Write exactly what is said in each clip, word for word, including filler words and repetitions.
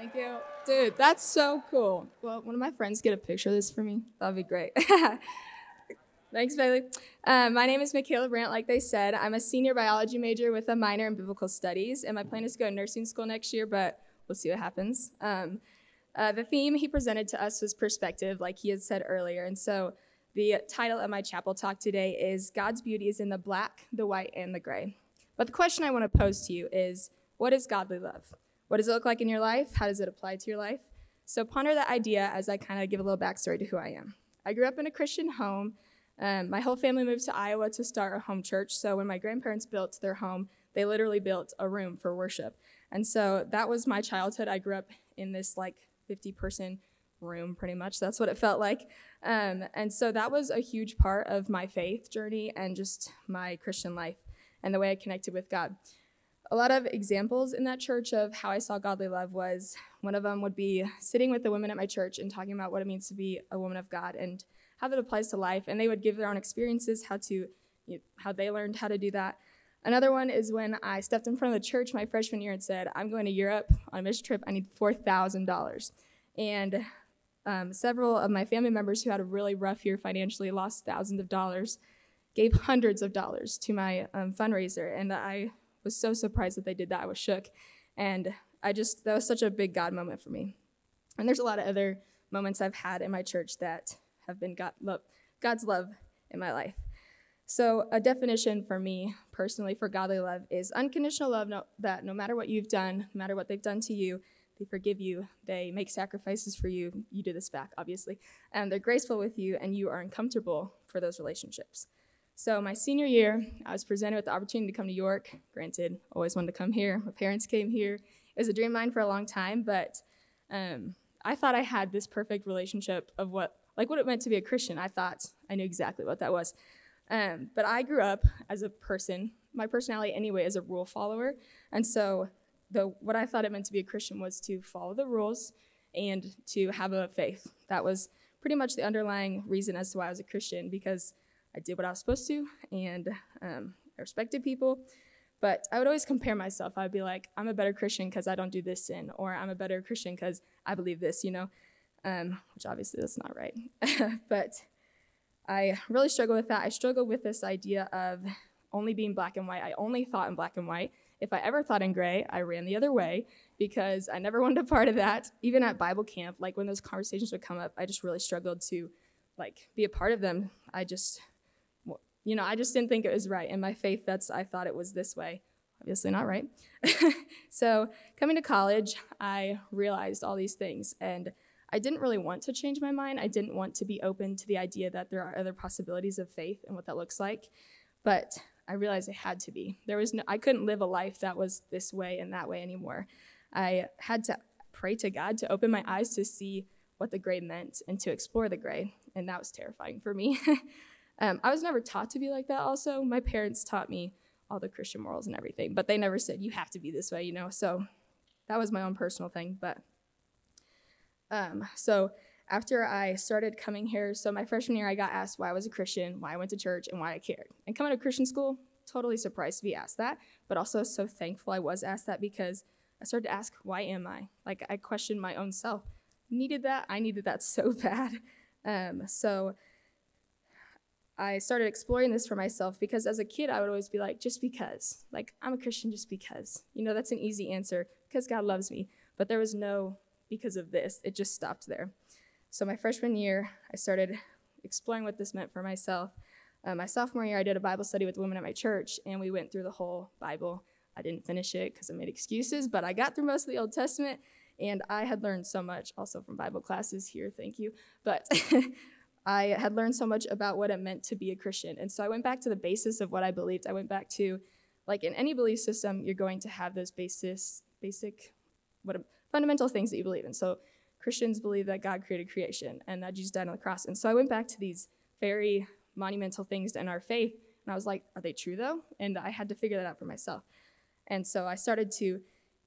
Thank you. Dude, that's so cool. Well, one of my friends get a picture of this for me. That'd be great. Thanks, Bailey. Um, my name is Michaela Brandt, like they said. I'm a senior biology major with a minor in biblical studies, and my plan is to go to nursing school next year, but we'll see what happens. Um, uh, the theme he presented to us was perspective, like he had said earlier, and so the title of my chapel talk today is God's Beauty is in the Black, the White, and the Gray. But the question I want to pose to you is, what is godly love? What does it look like in your life? How does it apply to your life? So ponder that idea as I kind of give a little backstory to who I am. I grew up in a Christian home. Um, my whole family moved to Iowa to start a home church. So when my grandparents built their home, they literally built a room for worship. And so that was my childhood. I grew up in this like fifty person room, pretty much. That's what it felt like. Um, and so that was a huge part of my faith journey and just my Christian life and the way I connected with God. A lot of examples in that church of how I saw godly love was, one of them would be sitting with the women at my church and talking about what it means to be a woman of God and how that applies to life, and they would give their own experiences, how to, you know, how they learned how to do that. Another one is when I stepped in front of the church my freshman year and said, I'm going to Europe on a mission trip, I need four thousand dollars. And um, several of my family members who had a really rough year financially, lost thousands of dollars, gave hundreds of dollars to my um, fundraiser, and I was so surprised that they did that. I was shook, and I just, that was such a big God moment for me. And there's a lot of other moments I've had in my church that have been God love, God's love in my life. So a definition for me personally for godly love is unconditional love, no, that no matter what you've done, no matter what they've done to you, they forgive you, they make sacrifices for you, you do this back, obviously, and they're graceful with you, and you are uncomfortable for those relationships. So my senior year, I was presented with the opportunity to come to York. Granted, always wanted to come here. My parents came here. It was a dream of mine for a long time, but um, I thought I had this perfect relationship of what, like what it meant to be a Christian. I thought I knew exactly what that was. Um, but I grew up as a person, my personality anyway, as a rule follower. And so the what I thought it meant to be a Christian was to follow the rules and to have a faith. That was pretty much the underlying reason as to why I was a Christian, because I did what I was supposed to, and um, I respected people. But I would always compare myself. I'd be like, I'm a better Christian because I don't do this sin, or I'm a better Christian because I believe this, you know. Um, which obviously that's not right. But I really struggle with that. I struggle with this idea of only being black and white. I only thought in black and white. If I ever thought in gray, I ran the other way because I never wanted a part of that. Even at Bible camp, like when those conversations would come up, I just really struggled to like be a part of them. I just, you know, I just didn't think it was right. In my faith, that's, I thought it was this way. Obviously not right. So coming to college, I realized all these things, and I didn't really want to change my mind. I didn't want to be open to the idea that there are other possibilities of faith and what that looks like, but I realized I had to be. There was no, I couldn't live a life that was this way and that way anymore. I had to pray to God to open my eyes to see what the gray meant and to explore the gray, and that was terrifying for me. um, I was never taught to be like that also. My parents taught me all the Christian morals and everything, but they never said, you have to be this way, you know? So that was my own personal thing, but Um, so after I started coming here, so my freshman year, I got asked why I was a Christian, why I went to church, and why I cared. And coming to Christian school, totally surprised to be asked that, but also so thankful I was asked that, because I started to ask, why am I? Like, I questioned my own self. Needed that. I needed that so bad. Um, so I started exploring this for myself, because as a kid, I would always be like, just because. Like, I'm a Christian just because. You know, that's an easy answer, because God loves me. But there was no because of this, it just stopped there. So my freshman year, I started exploring what this meant for myself. Uh, my sophomore year, I did a Bible study with women at my church, and we went through the whole Bible. I didn't finish it because I made excuses, but I got through most of the Old Testament, and I had learned so much, also from Bible classes here, thank you, but I had learned so much about what it meant to be a Christian. And so I went back to the basis of what I believed. I went back to, like in any belief system, you're going to have those basis, basic, what a, fundamental things that you believe in. So Christians believe that God created creation and that Jesus died on the cross. And so I went back to these very monumental things in our faith, and I was like, are they true though? And I had to figure that out for myself. And so I started to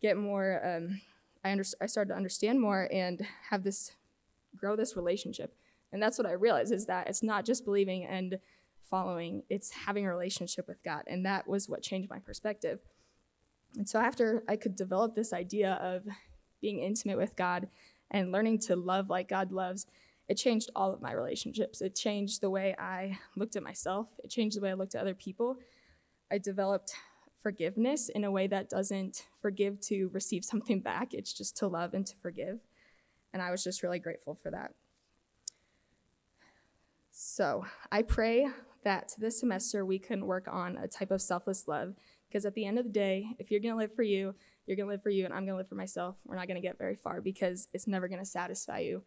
get more, um, I, under- I started to understand more and have this, grow this relationship. And that's what I realized, is that it's not just believing and following, it's having a relationship with God. And that was what changed my perspective. And so after I could develop this idea of being intimate with God and learning to love like God loves, it changed all of my relationships. It changed the way I looked at myself. It changed the way I looked at other people. I developed forgiveness in a way that doesn't forgive to receive something back. It's just to love and to forgive. And I was just really grateful for that. So I pray that this semester we can work on a type of selfless love, because at the end of the day, if you're going to live for you, you're going to live for you, and I'm going to live for myself. We're not going to get very far because it's never going to satisfy you.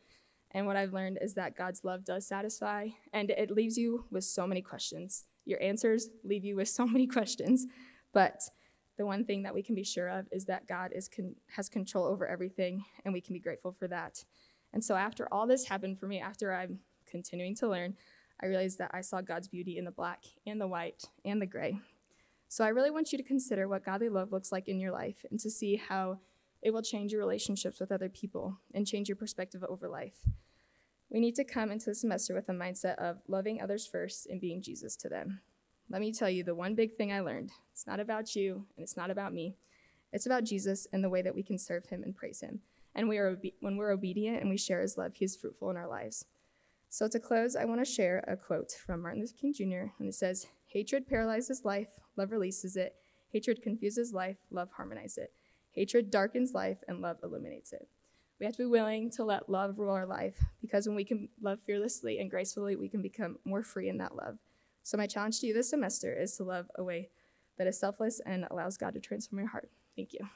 And what I've learned is that God's love does satisfy, and it leaves you with so many questions. Your answers leave you with so many questions. But the one thing that we can be sure of is that God is con- has control over everything, and we can be grateful for that. And so after all this happened for me, after I'm continuing to learn, I realized that I saw God's beauty in the black and the white and the gray. So I really want you to consider what godly love looks like in your life and to see how it will change your relationships with other people and change your perspective over life. We need to come into the semester with a mindset of loving others first and being Jesus to them. Let me tell you the one big thing I learned. It's not about you and it's not about me. It's about Jesus and the way that we can serve him and praise him. And we are obe- when we're obedient and we share his love, he is fruitful in our lives. So to close, I want to share a quote from Martin Luther King Junior And it says, "Hatred paralyzes life, love releases it. Hatred confuses life, love harmonizes it. Hatred darkens life, and love illuminates it." We have to be willing to let love rule our life, because when we can love fearlessly and gracefully, we can become more free in that love. So my challenge to you this semester is to love a way that is selfless and allows God to transform your heart. Thank you.